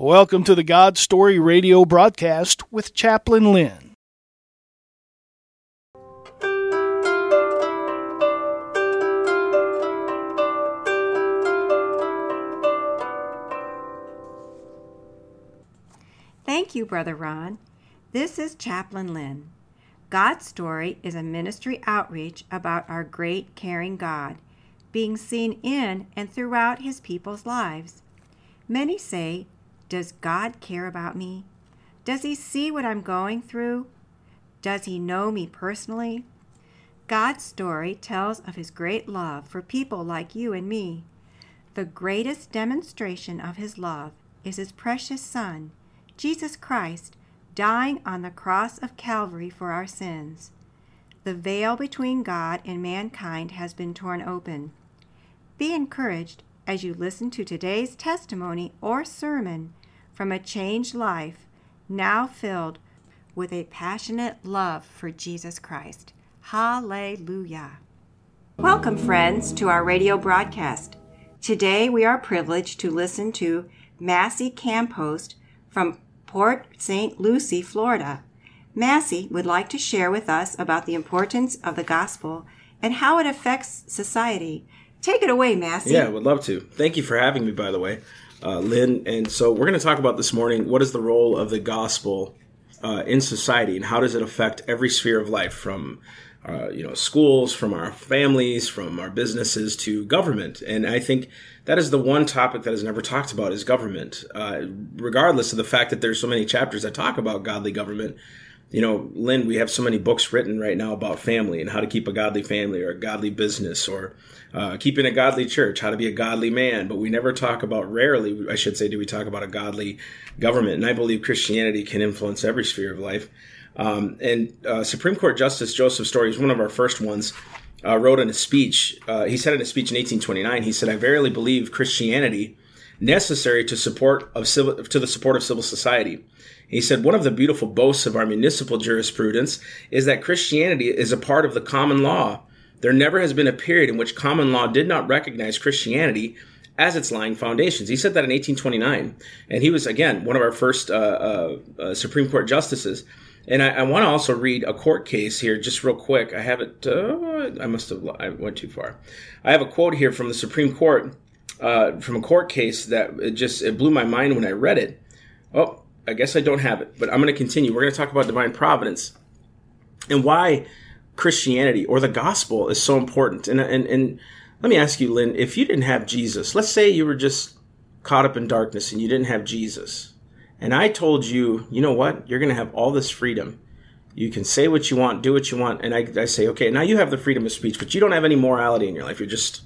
Welcome to the God Story Radio broadcast with Chaplain Lynn. Thank you, Brother Ron. This is Chaplain Lynn. God's Story is a ministry outreach about our great caring God, being seen in and throughout His people's lives. Many say, does God care about me? Does He see what I'm going through? Does He know me personally? God's Story tells of His great love for people like you and me. The greatest demonstration of His love is His precious Son, Jesus Christ, dying on the cross of Calvary for our sins. The veil between God and mankind has been torn open. Be encouraged as you listen to today's testimony or sermon from a changed life, now filled with a passionate love for Jesus Christ. Hallelujah. Welcome, friends, to our radio broadcast. Today we are privileged to listen to Massey Campos from Port St. Lucie, Florida. Massey would like to share with us about the importance of the gospel and how it affects society. Take it away, Massey. Yeah, I would love to. Thank you for having me, by the way, Lynn. And so we're going to talk about this morning, what is the role of the gospel in society and how does it affect every sphere of life, from schools, from our families, from our businesses to government. And I think that is the one topic that is never talked about is government. Regardless of the fact that there's so many chapters that talk about godly government, Lynn, we have so many books written right now about family and how to keep a godly family or a godly business or keeping a godly church, how to be a godly man. But we never talk about, rarely, I should say, do we talk about a godly government. And I believe Christianity can influence every sphere of life. Supreme Court Justice Joseph Story is one of our first ones, wrote in a speech. He said in a speech in 1829, he said, "I verily believe Christianity necessary to the support of civil society." He said, "One of the beautiful boasts of our municipal jurisprudence is that Christianity is a part of the common law. There never has been a period in which common law did not recognize Christianity as its lying foundations." He said that in 1829. And he was, again, one of our first Supreme Court justices. And I want to also read a court case here just real quick. I have it. I went too far. I have a quote here from the Supreme Court, from a court case that it blew my mind when I read it. Oh, I guess I don't have it, but I'm going to continue. We're going to talk about divine providence and why Christianity or the gospel is so important. And let me ask you, Lynn, if you didn't have Jesus, let's say you were just caught up in darkness and you didn't have Jesus, and I told you, you know what, you're going to have all this freedom. You can say what you want, do what you want. And I say, okay, now you have the freedom of speech, but you don't have any morality in your life. You're just...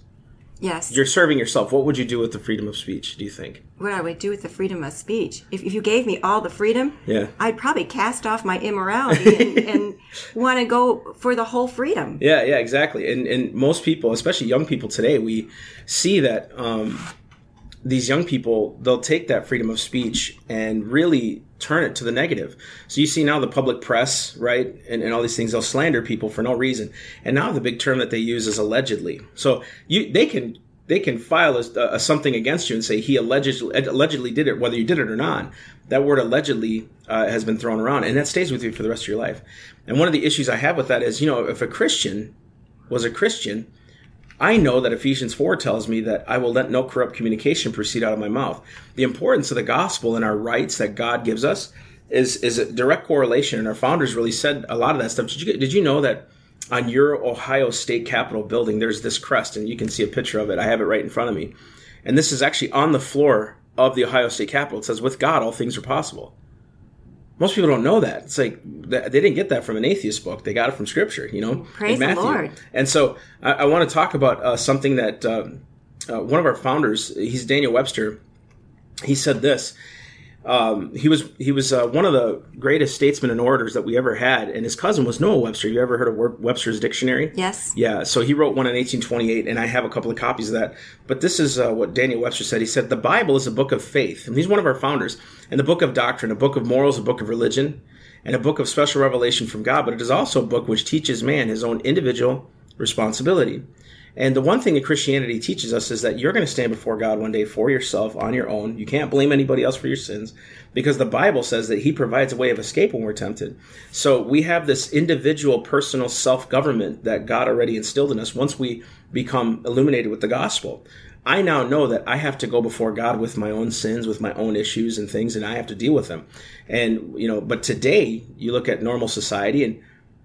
Yes. You're serving yourself. What would you do with the freedom of speech, do you think? What I would do with the freedom of speech? If you gave me all the freedom, yeah, I'd probably cast off my immorality and want to go for the whole freedom. Yeah, exactly. And most people, especially young people today, we see that these young people, they'll take that freedom of speech and really turn it to the negative. So you see now the public press, right, and all these things, they'll slander people for no reason. And now the big term that they use is allegedly. So they can file a something against you and say he allegedly did it, whether you did it or not. That word allegedly has been thrown around, and that stays with you for the rest of your life. And one of the issues I have with that is, if a Christian was a Christian, I know that Ephesians 4 tells me that I will let no corrupt communication proceed out of my mouth. The importance of the gospel and our rights that God gives us is a direct correlation, and our founders really said a lot of that stuff. Did you know that on your Ohio State Capitol building, there's this crest, and you can see a picture of it. I have it right in front of me. And this is actually on the floor of the Ohio State Capitol. It says, "With God, all things are possible." Most people don't know that. It's like they didn't get that from an atheist book. They got it from Scripture, Praise in Matthew. The Lord. And so I want to talk about something that one of our founders, he's Daniel Webster, he said this. He was one of the greatest statesmen and orators that we ever had, and his cousin was Noah Webster. You ever heard of Webster's Dictionary? Yes. Yeah, so he wrote one in 1828, and I have a couple of copies of that. But this is what Daniel Webster said. He said, "The Bible is a book of faith," and he's one of our founders, "and a book of doctrine, a book of morals, a book of religion, and a book of special revelation from God, but it is also a book which teaches man his own individual responsibility. And the one thing that Christianity teaches us is that you're going to stand before God one day for yourself on your own. You can't blame anybody else for your sins because the Bible says that he provides a way of escape when we're tempted. So we have this individual personal self-government that God already instilled in us once we become illuminated with the gospel. I now know that I have to go before God with my own sins, with my own issues and things, and I have to deal with them. And, you know, but today you look at normal society and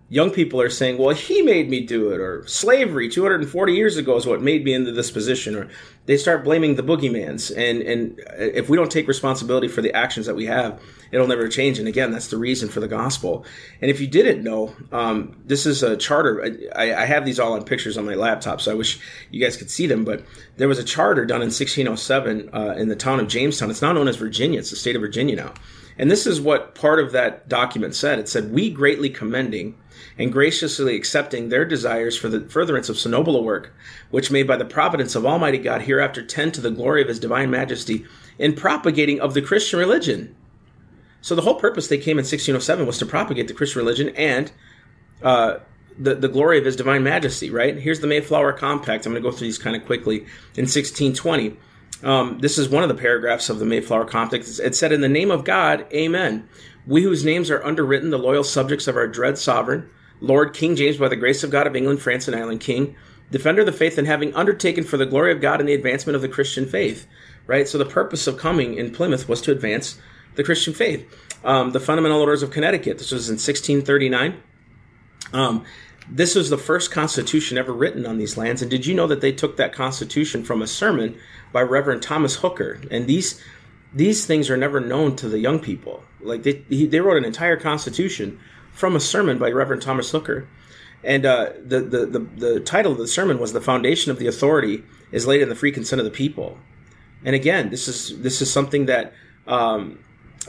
young people are saying, well, he made me do it, or slavery 240 years ago is what made me into this position, or they start blaming the boogeymans. And if we don't take responsibility for the actions that we have, it'll never change. And again, that's the reason for the gospel. And if you didn't know, this is a charter. I have these all on pictures on my laptop, so I wish you guys could see them. But there was a charter done in 1607 in the town of Jamestown. It's now known as Virginia. It's the state of Virginia now. And this is what part of that document said. It said, we greatly commending and graciously accepting their desires for the furtherance of so noble a work, which may by the providence of Almighty God hereafter tend to the glory of his divine majesty in propagating of the Christian religion. So the whole purpose they came in 1607 was to propagate the Christian religion and the glory of his divine majesty, right? Here's the Mayflower Compact. I'm going to go through these kind of quickly. In 1620, this is one of the paragraphs of the Mayflower Compact. It said, in the name of God, amen. We whose names are underwritten, the loyal subjects of our dread sovereign, Lord King James, by the grace of God of England, France, and Ireland King, defender of the faith, and having undertaken for the glory of God and the advancement of the Christian faith, right? So the purpose of coming in Plymouth was to advance the Christian faith. The Fundamental Orders of Connecticut, this was in 1639. This was the first constitution ever written on these lands. And did you know that they took that constitution from a sermon by Reverend Thomas Hooker? And these things are never known to the young people. Like they wrote an entire constitution from a sermon by Reverend Thomas Hooker. And the title of the sermon was The Foundation of the Authority is Laid in the Free Consent of the People. And again, this is something that I'm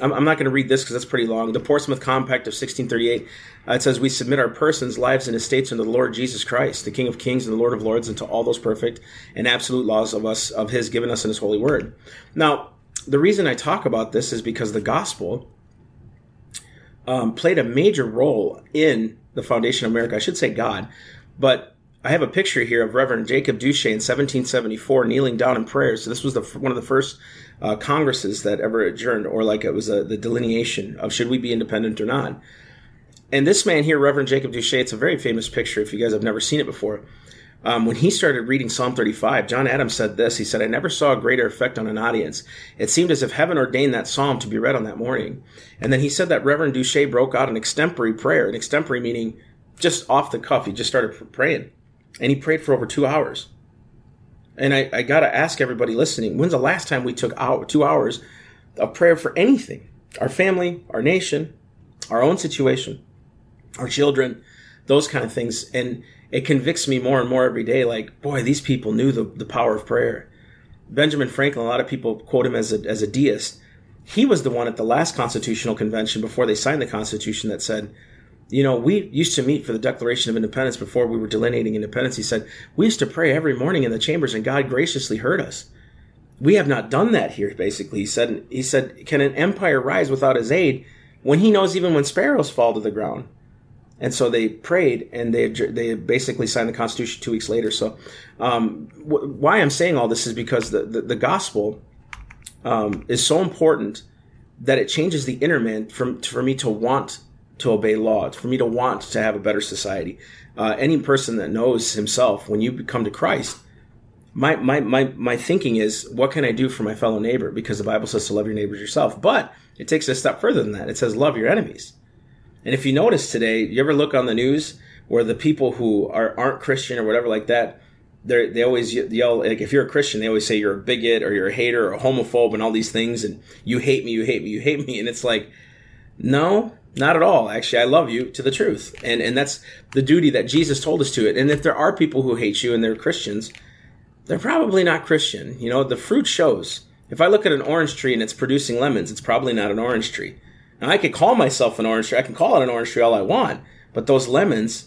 not going to read this because that's pretty long. The Portsmouth Compact of 1638, it says, we submit our persons, lives, and estates unto the Lord Jesus Christ, the King of kings and the Lord of lords, and to all those perfect and absolute laws of his given us in his holy word. Now, the reason I talk about this is because the gospel played a major role in the foundation of America. I should say God, but I have a picture here of Reverend Jacob Duché in 1774 kneeling down in prayer. So this was one of the first Congresses that ever adjourned, or like it was the delineation of should we be independent or not. And this man here, Reverend Jacob Duché, it's a very famous picture if you guys have never seen it before. When he started reading Psalm 35, John Adams said this. He said, I never saw a greater effect on an audience. It seemed as if heaven ordained that psalm to be read on that morning. And then he said that Reverend Duché broke out an extempore prayer, an extempore meaning just off the cuff. He just started praying. And he prayed for over 2 hours. And I got to ask everybody listening, when's the last time we took 2 hours of prayer for anything? Our family, our nation, our own situation, our children, those kind of things. And it convicts me more and more every day, like, boy, these people knew the power of prayer. Benjamin Franklin, a lot of people quote him as a deist. He was the one at the last Constitutional Convention before they signed the Constitution that said, you know, we used to meet for the Declaration of Independence before we were delineating independence. He said, we used to pray every morning in the chambers and God graciously heard us. We have not done that here, basically. He said, can an empire rise without his aid when he knows even when sparrows fall to the ground? And so they prayed and they basically signed the Constitution 2 weeks later. So why I'm saying all this is because the gospel is so important that it changes the inner man for me to want to obey law, for me to want to have a better society. Any person that knows himself, when you come to Christ, my thinking is, what can I do for my fellow neighbor? Because the Bible says to love your neighbor as yourself. But it takes it a step further than that. It says love your enemies. And if you notice today, you ever look on the news where the people who aren't Christian or whatever like that, they always yell, like if you're a Christian, they always say you're a bigot or you're a hater or a homophobe and all these things. And you hate me, you hate me, you hate me. And it's like, no, not at all. Actually, I love you to the truth. And that's the duty that Jesus told us to it. And if there are people who hate you and they're Christians, they're probably not Christian. You know, the fruit shows. If I look at an orange tree and it's producing lemons, it's probably not an orange tree. Now, I could call myself an orange tree. I can call it an orange tree all I want, but those lemons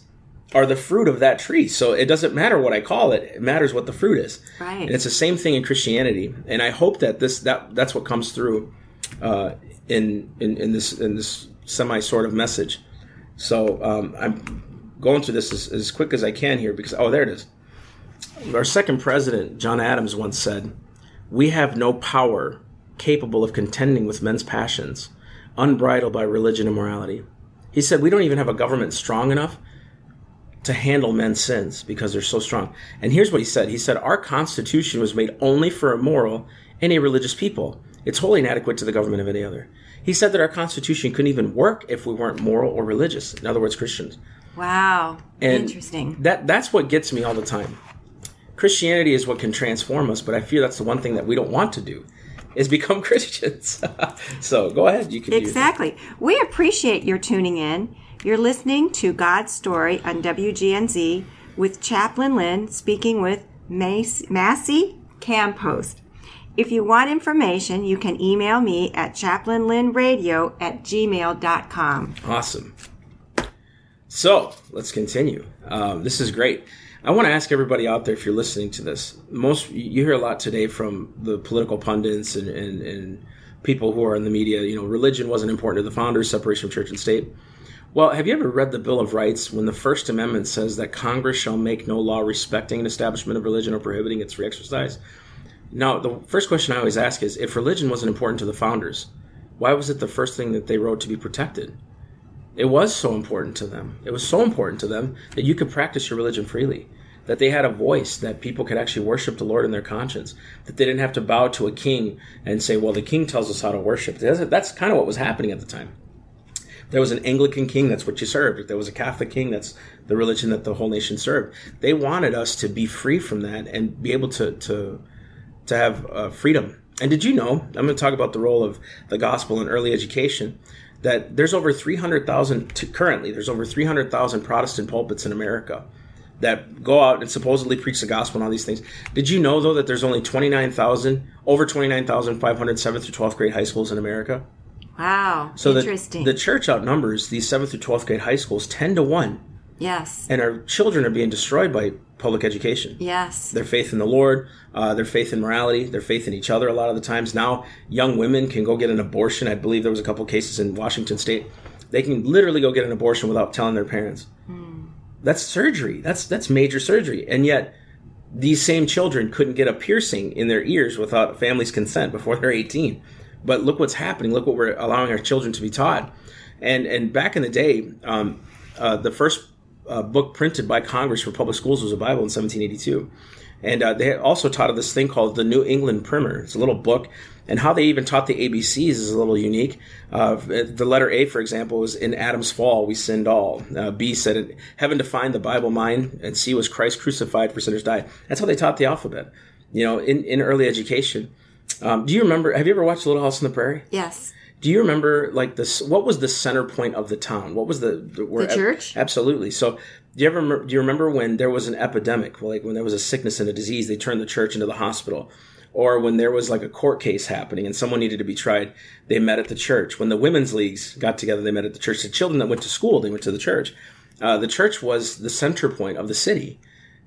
are the fruit of that tree. So it doesn't matter what I call it. It matters what the fruit is. Right. And it's the same thing in Christianity. And I hope that that's what comes through in this semi sort of message. So I'm going through this as quick as I can here because, oh, there it is. Our second president, John Adams, once said, "We have no power capable of contending with men's passions, unbridled by religion and morality." He said, "We don't even have a government strong enough to handle men's sins because they're so strong." And here's what he said. He said, "Our Constitution was made only for a moral and a religious people. It's wholly inadequate to the government of any other." He said that our Constitution couldn't even work if we weren't moral or religious. In other words, Christians. Wow. And interesting. That's what gets me all the time. Christianity is what can transform us, but I fear that's the one thing that we don't want to do, is become Christians. So go ahead. You can exactly. We appreciate your tuning in. You're listening to God's Story on WGNZ with Chaplain Lynn speaking with Massey Campos. If you want information, you can email me at chaplainlynnradio@gmail.com. Awesome. So let's continue. This is great. I want to ask everybody out there, if you're listening to this, you hear a lot today from the political pundits and people who are in the media, you know, religion wasn't important to the founders, separation of church and state. Well, have you ever read the Bill of Rights when the First Amendment says that Congress shall make no law respecting an establishment of religion or prohibiting its free exercise? Now, the first question I always ask is, if religion wasn't important to the founders, why was it the first thing that they wrote to be protected? It was so important to them. It was so important to them that you could practice your religion freely, that they had a voice, that people could actually worship the Lord in their conscience, that they didn't have to bow to a king and say, well, the king tells us how to worship. That's kind of what was happening at the time. There was an Anglican king, that's what you served. If there was a Catholic king, that's the religion that the whole nation served. They wanted us to be free from that and be able to have freedom. And did you know, I'm going to talk about the role of the gospel in early education, that there's over 300,000, currently, there's over 300,000 Protestant pulpits in America that go out and supposedly preach the gospel and all these things. Did you know, though, that there's only over 29,500 7th through 12th grade high schools in America? Wow, so interesting. The church outnumbers these 7th through 12th grade high schools 10-1. Yes. And our children are being destroyed by public education. Yes. Their faith in the Lord, their faith in morality, their faith in each other a lot of the times. Now, young women can go get an abortion. I believe there was a couple cases in Washington State. They can literally go get an abortion without telling their parents. Mm. That's surgery. That's major surgery. And yet, these same children couldn't get a piercing in their ears without a family's consent before they're 18. But look what's happening. Look what we're allowing our children to be taught. And back in the day, the first book printed by Congress for public schools was a Bible in 1782. And they also taught of this thing called the New England Primer. It's a little book. And how they even taught the ABCs is a little unique. The letter A, for example, was, "In Adam's fall, we sinned all." B said, "Heaven defined, the Bible mine." And C was, "Christ crucified, for sinners died." That's how they taught the alphabet, you know, in early education. Do you remember, have you ever watched Little House on the Prairie? Yes. Do you remember, like, this? What was the center point of the town? What was the church? Absolutely. So do you remember when there was an epidemic, like when there was a sickness and a disease, they turned the church into the hospital? Or when there was like a court case happening and someone needed to be tried, they met at the church. When the women's leagues got together, they met at the church. The children that went to school, they went to the church. The church was the center point of the city.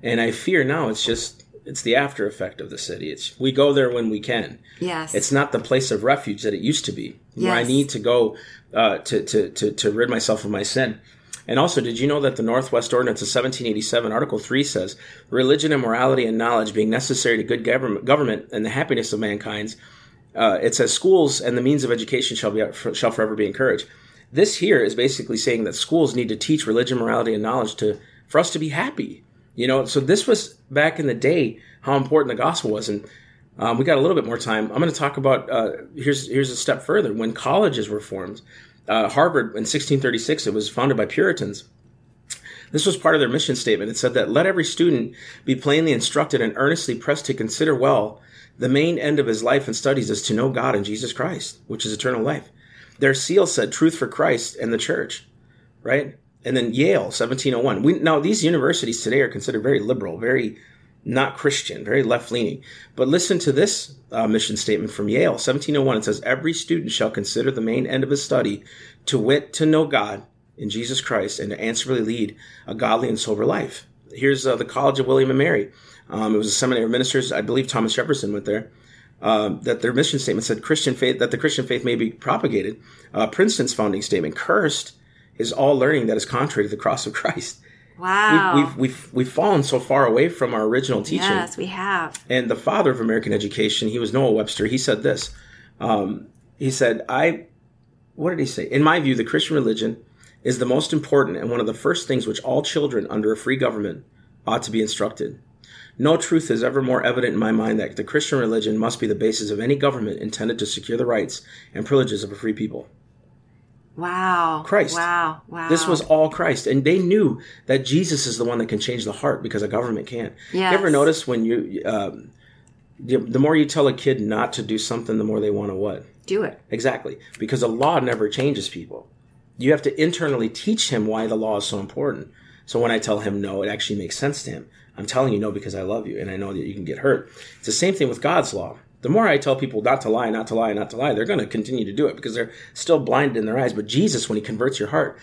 And I fear now it's the after effect of the city. It's, we go there when we can. Yes. It's not the place of refuge that it used to be, yes, where I need to go to rid myself of my sin. And also, did you know that the Northwest Ordinance of 1787, Article 3 says, "Religion and morality and knowledge being necessary to good government and the happiness of mankind," it says, "Schools and the means of education shall forever be encouraged." This here is basically saying that schools need to teach religion, morality, and knowledge for us to be happy. You know, so this was back in the day how important the gospel was. And we got a little bit more time. I'm going to talk about, here's a step further. When colleges were formed, Harvard in 1636, it was founded by Puritans. This was part of their mission statement. It said that let every student be plainly instructed and earnestly pressed to consider well the main end of his life and studies is to know God and Jesus Christ, which is eternal life. Their seal said truth for Christ and the church, right? And then Yale, 1701. Now, these universities today are considered very liberal, very not Christian, very left-leaning. But listen to this mission statement from Yale, 1701. It says, "Every student shall consider the main end of his study, to wit, to know God in Jesus Christ, and to answerably lead a godly and sober life." Here's the College of William and Mary. It was a seminary of ministers. I believe Thomas Jefferson went there. That their mission statement said, "Christian faith, that the Christian faith may be propagated." Princeton's founding statement, "Cursed is all learning that is contrary to the cross of Christ." Wow. We've fallen so far away from our original teaching. Yes, we have. And the father of American education, he was Noah Webster. He said this. He said, what did he say? In my view, the Christian religion is the most important and one of the first things which all children under a free government ought to be instructed. No truth is ever more evident in my mind that the Christian religion must be the basis of any government intended to secure the rights and privileges of a free people. Wow. Christ. Wow. Wow. This was all Christ. And they knew that Jesus is the one that can change the heart because a government can't. Yes. You ever notice when you, the more you tell a kid not to do something, the more they want to what? Do it. Exactly. Because the law never changes people. You have to internally teach him why the law is so important. So when I tell him no, it actually makes sense to him. I'm telling you no because I love you and I know that you can get hurt. It's the same thing with God's law. The more I tell people not to lie, they're going to continue to do it because they're still blinded in their eyes. But Jesus, when he converts your heart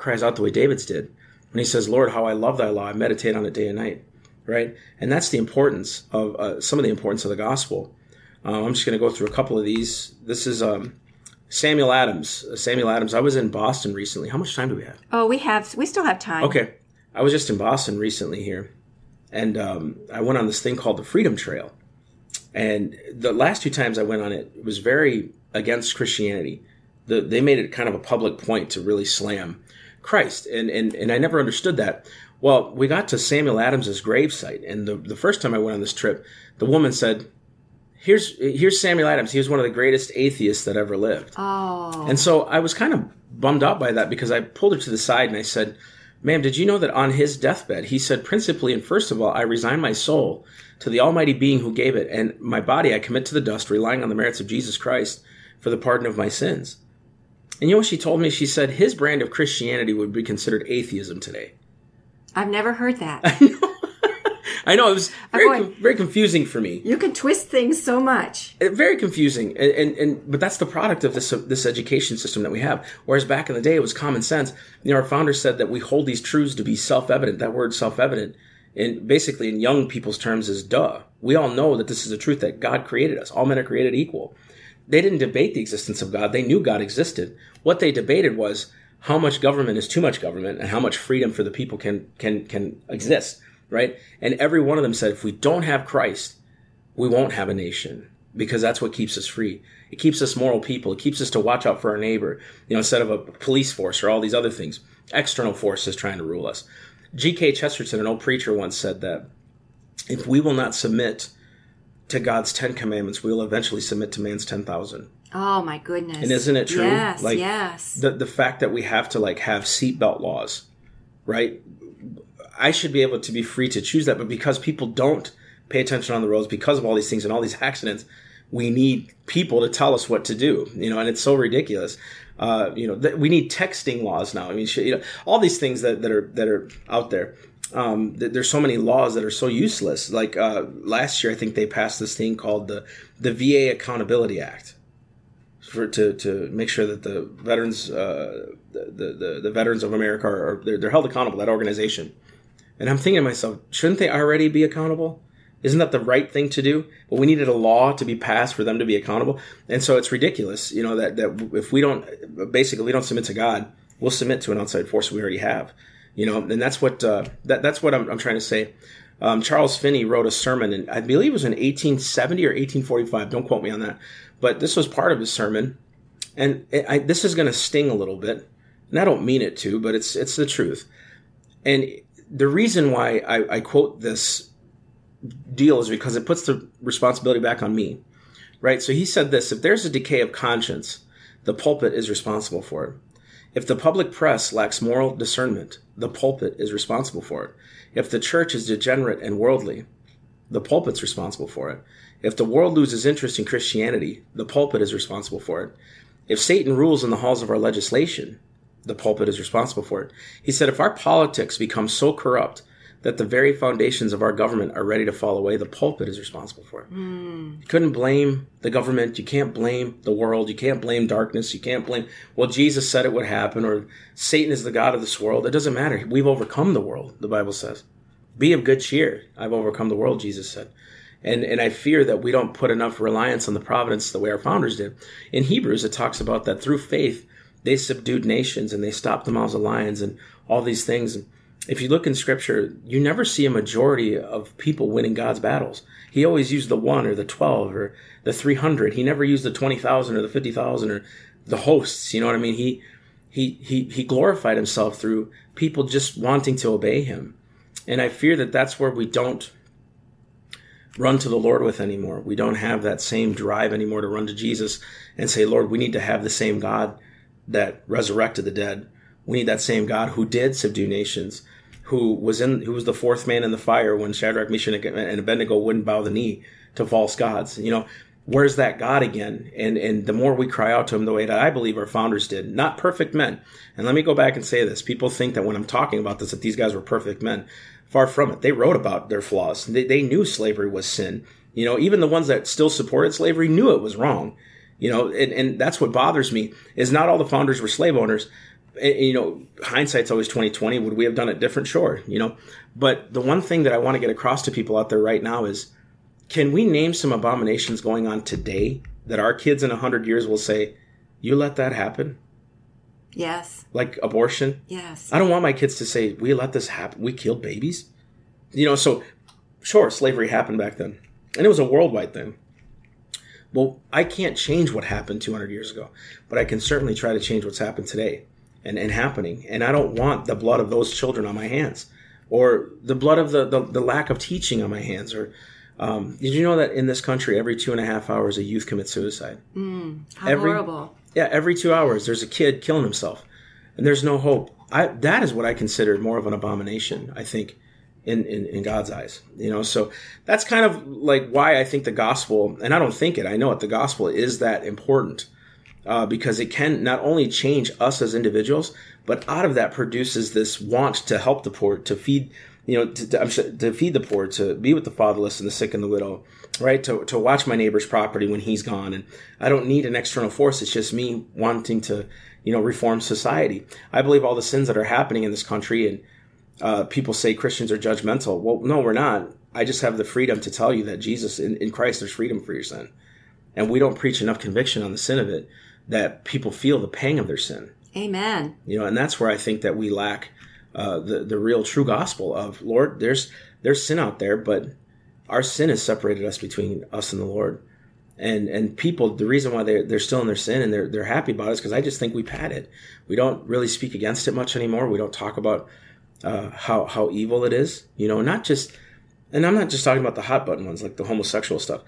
cries out the way David's did. When he says, Lord, how I love thy law, I meditate on it day and night, right? And that's the importance of, some of the importance of the gospel. I'm just going to go through a couple of these. This is Samuel Adams. I was in Boston recently. How much time do we have? Oh, we still have time. Okay. I was just in Boston recently here. And I went on this thing called the Freedom Trail. And the last two times I went on it, it was very against Christianity. They made it kind of a public point to really slam Christ. And I never understood that. Well, we got to Samuel Adams' gravesite. And the first time I went on this trip, the woman said, here's Samuel Adams. He was one of the greatest atheists that ever lived. Oh. And so I was kind of bummed out by that because I pulled her to the side and I said, ma'am, did you know that on his deathbed, he said, principally and first of all, I resign my soul to the almighty being who gave it, and my body I commit to the dust, relying on the merits of Jesus Christ for the pardon of my sins. And you know what she told me? She said his brand of Christianity would be considered atheism today. I've never heard that. I know. It was very confusing for me. You can twist things so much. Very confusing. But that's the product of this education system that we have. Whereas back in the day, it was common sense. You know, our founder said that we hold these truths to be self-evident. That word self-evident, and basically in young people's terms, is duh. We all know that this is the truth that God created us. All men are created equal. They didn't debate the existence of God. They knew God existed. What they debated was how much government is too much government and how much freedom for the people can exist. Right? And every one of them said, if we don't have Christ, we won't have a nation because that's what keeps us free. It keeps us moral people. It keeps us to watch out for our neighbor, you know, instead of a police force or all these other things, external forces trying to rule us. G.K. Chesterton, an old preacher, once said that if we will not submit to God's 10 commandments, we will eventually submit to man's 10,000. Oh, my goodness. And isn't it true? Yes, yes. The fact that we have to have seatbelt laws, right? I should be able to be free to choose that, but because people don't pay attention on the roads, because of all these things and all these accidents, we need people to tell us what to do, you know, and it's so ridiculous. We need texting laws now. I mean, all these things that are out there. There's so many laws that are so useless. Last year, I think they passed this thing called the VA Accountability Act to make sure that the veterans, the veterans of America they're held accountable, that organization. And I'm thinking to myself, shouldn't they already be accountable? Isn't that the right thing to do? But we needed a law to be passed for them to be accountable. And so it's ridiculous, you know, that if we don't submit to God, we'll submit to an outside force we already have, you know. And that's what that's what I'm trying to say. Charles Finney wrote a sermon, and I believe it was in 1870 or 1845. Don't quote me on that. But this was part of his sermon. And this is going to sting a little bit. And I don't mean it to, but it's the truth. And the reason why I quote this deal is because it puts the responsibility back on me, right? So he said this: if there's a decay of conscience, the pulpit is responsible for it. If the public press lacks moral discernment, the pulpit is responsible for it. If the church is degenerate and worldly, the pulpit's responsible for it. If the world loses interest in Christianity, the pulpit is responsible for it. If Satan rules in the halls of our legislation, the pulpit is responsible for it. He said, if our politics become so corrupt that the very foundations of our government are ready to fall away, the pulpit is responsible for it. Mm. You couldn't blame the government. You can't blame the world. You can't blame darkness. You can't blame, well, Jesus said it would happen, or Satan is the god of this world. It doesn't matter. We've overcome the world, the Bible says. Be of good cheer. I've overcome the world, Jesus said. And I fear that we don't put enough reliance on the providence the way our founders did. In Hebrews, it talks about that through faith, they subdued nations and they stopped the mouths of lions and all these things. if you look in Scripture, you never see a majority of people winning God's battles. He always used the 1 or the 12 or the 300. He never used the 20,000 or the 50,000 or the hosts. You know what I mean? He glorified himself through people just wanting to obey him. And I fear that that's where we don't run to the Lord with anymore. We don't have that same drive anymore to run to Jesus and say, Lord, we need to have the same God that resurrected the dead. We need that same God who did subdue nations, who was the fourth man in the fire when Shadrach, Meshach, and Abednego wouldn't bow the knee to false gods. You know, where's that God again? And the more we cry out to him the way that I believe our founders did, not perfect men. And let me go back and say this. People think that when I'm talking about this, that these guys were perfect men. Far from it. They wrote about their flaws. They knew slavery was sin. You know, even the ones that still supported slavery knew it was wrong. You know, and that's what bothers me, is not all the founders were slave owners. You know, hindsight's always 20/20. Would we have done it different? Sure, you know. But the one thing that I want to get across to people out there right now is, can we name some abominations going on today that our kids in 100 years will say, you let that happen? Yes. Like abortion? Yes. I don't want my kids to say, we let this happen. We killed babies? You know, so sure, slavery happened back then. And it was a worldwide thing. Well, I can't change what happened 200 years ago, but I can certainly try to change what's happened today. And happening. And I don't want the blood of those children on my hands, or the blood of the lack of teaching on my hands. Or did you know that in this country, every 2.5 hours, a youth commits suicide? How horrible. Yeah, every 2 hours, there's a kid killing himself. And there's no hope. That is what I consider more of an abomination, I think, in God's eyes. You know, so that's kind of like why I think the gospel, and I don't think it, I know it, the gospel is that important. Because it can not only change us as individuals, but out of that produces this want to help the poor, to feed, you know, to feed the poor, to be with the fatherless and the sick and the widow, right? To watch my neighbor's property when he's gone. And I don't need an external force. It's just me wanting to, you know, reform society. I believe all the sins that are happening in this country, and people say Christians are judgmental. Well, no, we're not. I just have the freedom to tell you that Jesus, in Christ, there's freedom for your sin. And we don't preach enough conviction on the sin of it, that people feel the pang of their sin. Amen. You know, and that's where I think that we lack the real true gospel of, Lord, there's sin out there, but our sin has separated us between us and the Lord. And people, the reason why they're still in their sin and they're happy about it is because I just think we pat it. We don't really speak against it much anymore. We don't talk about how evil it is. You know, not just, and I'm not just talking about the hot button ones like the homosexual stuff,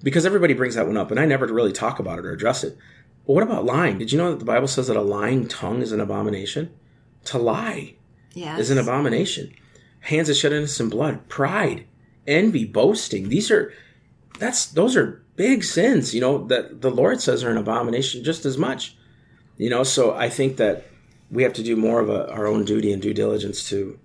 because everybody brings that one up, and I never really talk about it or address it. But what about lying? Did you know that the Bible says that a lying tongue is an abomination? To lie is an abomination. Hands that shed innocent blood, pride, envy, boasting. Those are big sins, you know, that the Lord says are an abomination just as much. You know, so I think that we have to do more of our own duty and due diligence to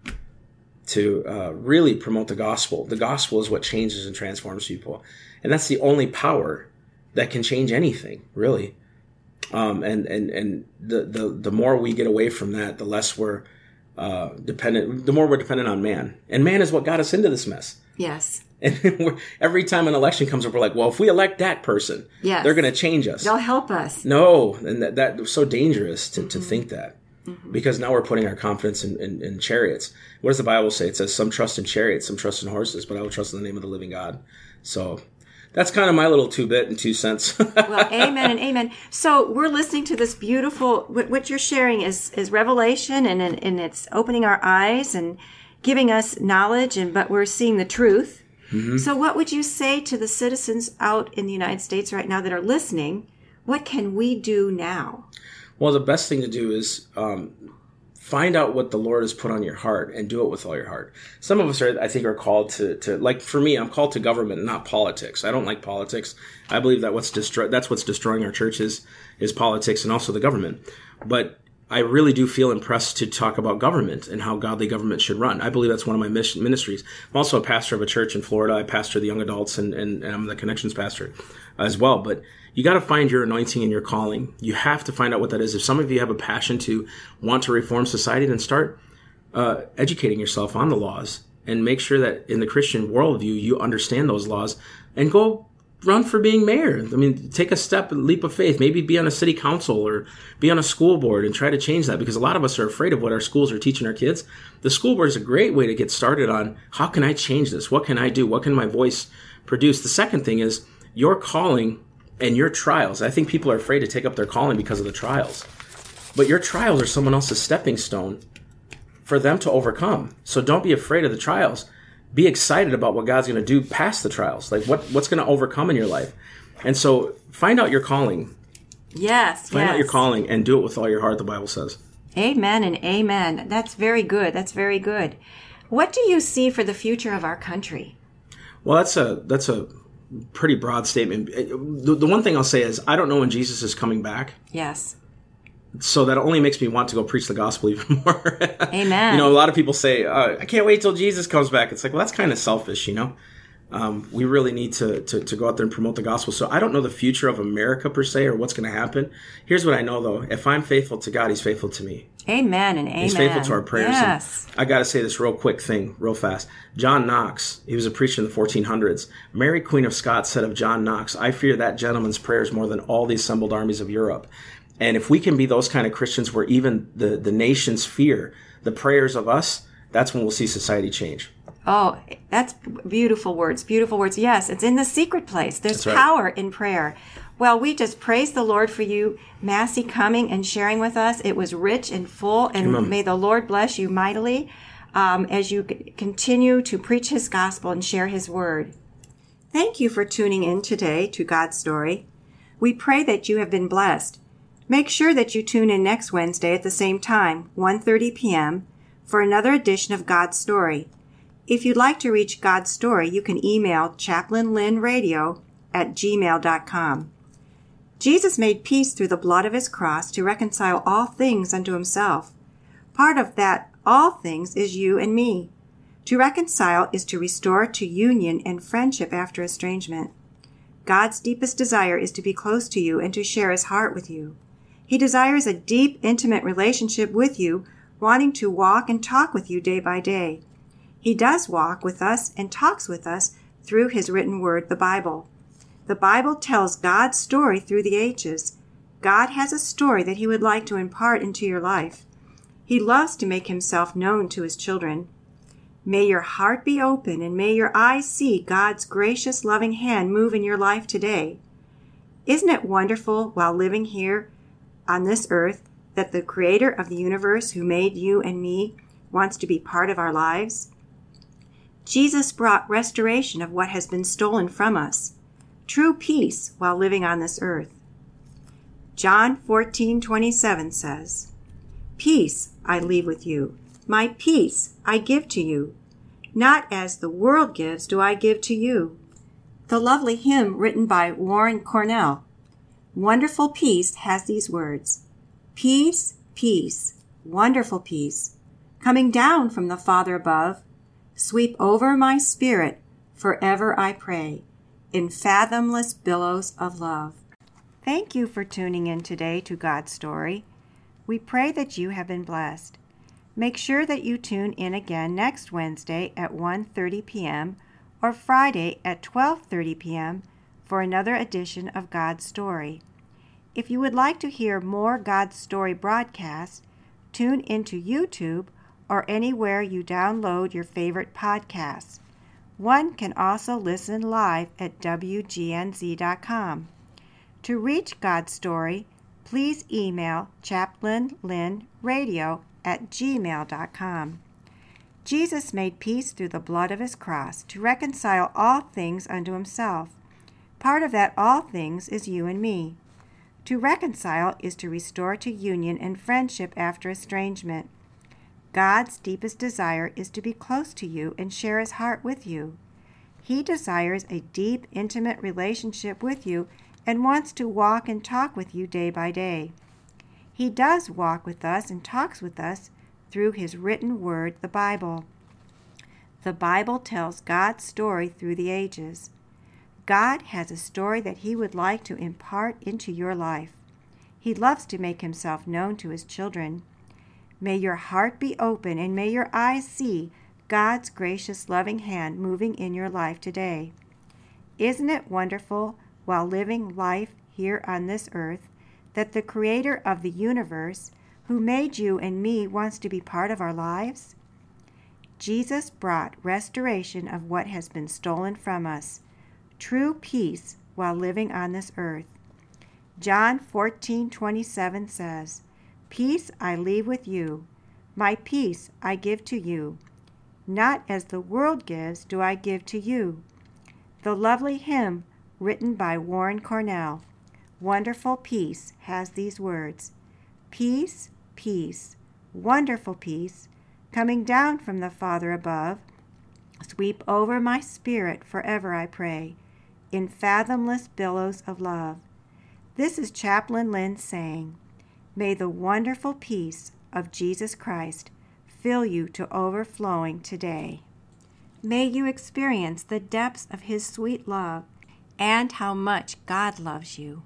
really promote the gospel. The gospel is what changes and transforms people. And that's the only power that can change anything, really. And the more we get away from that, the less we're dependent. The more we're dependent on man, and man is what got us into this mess. Yes. And every time an election comes up, we're like, well, if we elect that person, they're going to change us. They'll help us. No, and that's so dangerous to think that, because now we're putting our confidence in chariots. What does the Bible say? It says, "Some trust in chariots, some trust in horses, but I will trust in the name of the living God." So. That's kind of my little 2 cents. Well, amen and amen. So we're listening to this beautiful, what you're sharing is revelation, and it's opening our eyes and giving us knowledge, but we're seeing the truth. Mm-hmm. So what would you say to the citizens out in the United States right now that are listening? What can we do now? Well, the best thing to do is find out what the Lord has put on your heart and do it with all your heart. Some of us are called to, like for me, I'm called to government and not politics. I don't like politics. I believe that that's what's destroying our churches is politics and also the government. But I really do feel impressed to talk about government and how godly government should run. I believe that's one of my mission ministries. I'm also a pastor of a church in Florida. I pastor the young adults and I'm the connections pastor as well. But you got to find your anointing and your calling. You have to find out what that is. If some of you have a passion to want to reform society, then start educating yourself on the laws and make sure that in the Christian worldview, you understand those laws and go run for being mayor. I mean, take a step and leap of faith. Maybe be on a city council or be on a school board and try to change that, because a lot of us are afraid of what our schools are teaching our kids. The school board is a great way to get started on how can I change this? What can I do? What can my voice produce? The second thing is your calling and your trials. I think people are afraid to take up their calling because of the trials. But your trials are someone else's stepping stone for them to overcome. So don't be afraid of the trials. Be excited about what God's going to do past the trials. Like what's going to overcome in your life. And so find out your calling. Yes. Find out your calling and do it with all your heart, the Bible says. Amen and amen. That's very good. That's very good. What do you see for the future of our country? Well, that's a pretty broad statement. The one thing I'll say is I don't know when Jesus is coming back. Yes. So that only makes me want to go preach the gospel even more. Amen. You know, a lot of people say, I can't wait till Jesus comes back. It's like, well, that's kind of selfish, you know. We really need to go out there and promote the gospel. So I don't know the future of America per se or what's going to happen. Here's what I know, though. If I'm faithful to God, he's faithful to me. Amen and amen. He's faithful to our prayers. Yes. I got to say this real quick thing, real fast. John Knox, he was a preacher in the 1400s. Mary, Queen of Scots, said of John Knox, "I fear that gentleman's prayers more than all the assembled armies of Europe." And if we can be those kind of Christians where even the nations fear the prayers of us, that's when we'll see society change. Oh, that's beautiful words, beautiful words. Yes, it's in the secret place. There's power in prayer. Well, we just praise the Lord for you, Massey, coming and sharing with us. It was rich and full, and may the Lord bless you mightily as you continue to preach his gospel and share his word. Thank you for tuning in today to God's Story. We pray that you have been blessed. Make sure that you tune in next Wednesday at the same time, 1:30 p.m., for another edition of God's Story. If you'd like to reach God's Story, you can email chaplainlynnradio@gmail.com. Jesus made peace through the blood of his cross to reconcile all things unto himself. Part of that all things is you and me. To reconcile is to restore to union and friendship after estrangement. God's deepest desire is to be close to you and to share his heart with you. He desires a deep, intimate relationship with you, wanting to walk and talk with you day by day. He does walk with us and talks with us through his written word, the Bible. The Bible tells God's story through the ages. God has a story that he would like to impart into your life. He loves to make himself known to his children. May your heart be open and may your eyes see God's gracious, loving hand move in your life today. Isn't it wonderful while living here on this earth that the creator of the universe who made you and me wants to be part of our lives? Jesus brought restoration of what has been stolen from us, true peace while living on this earth. John 14:27 says, "Peace I leave with you, my peace I give to you. Not as the world gives do I give to you." The lovely hymn written by Warren Cornell. Wonderful Peace has these words, "Peace, peace, wonderful peace, coming down from the Father above, sweep over my spirit, forever I pray, in fathomless billows of love." Thank you for tuning in today to God's Story. We pray that you have been blessed. Make sure that you tune in again next Wednesday at 1:30 p.m. or Friday at 12:30 p.m. for another edition of God's Story. If you would like to hear more God's Story broadcasts, tune into YouTube or anywhere you download your favorite podcasts. One can also listen live at WGNZ.com. To reach God's Story, please email chaplainlynnradio@gmail.com. Jesus made peace through the blood of his cross to reconcile all things unto himself. Part of that all things is you and me. To reconcile is to restore to union and friendship after estrangement. God's deepest desire is to be close to you and share his heart with you. He desires a deep, intimate relationship with you and wants to walk and talk with you day by day. He does walk with us and talks with us through his written word, the Bible. The Bible tells God's story through the ages. God has a story that he would like to impart into your life. He loves to make himself known to his children. May your heart be open and may your eyes see God's gracious, loving hand moving in your life today. Isn't it wonderful, while living life here on this earth, that the Creator of the universe, who made you and me, wants to be part of our lives? Jesus brought restoration of what has been stolen from us, true peace while living on this earth. John 14:27 says, "Peace I leave with you, my peace I give to you. Not as the world gives do I give to you." The lovely hymn written by Warren Cornell, Wonderful Peace, has these words, "Peace, peace, wonderful peace, coming down from the Father above, sweep over my spirit forever, I pray, in fathomless billows of love." This is Chaplain Lynn saying, may the wonderful peace of Jesus Christ fill you to overflowing today. May you experience the depths of His sweet love and how much God loves you.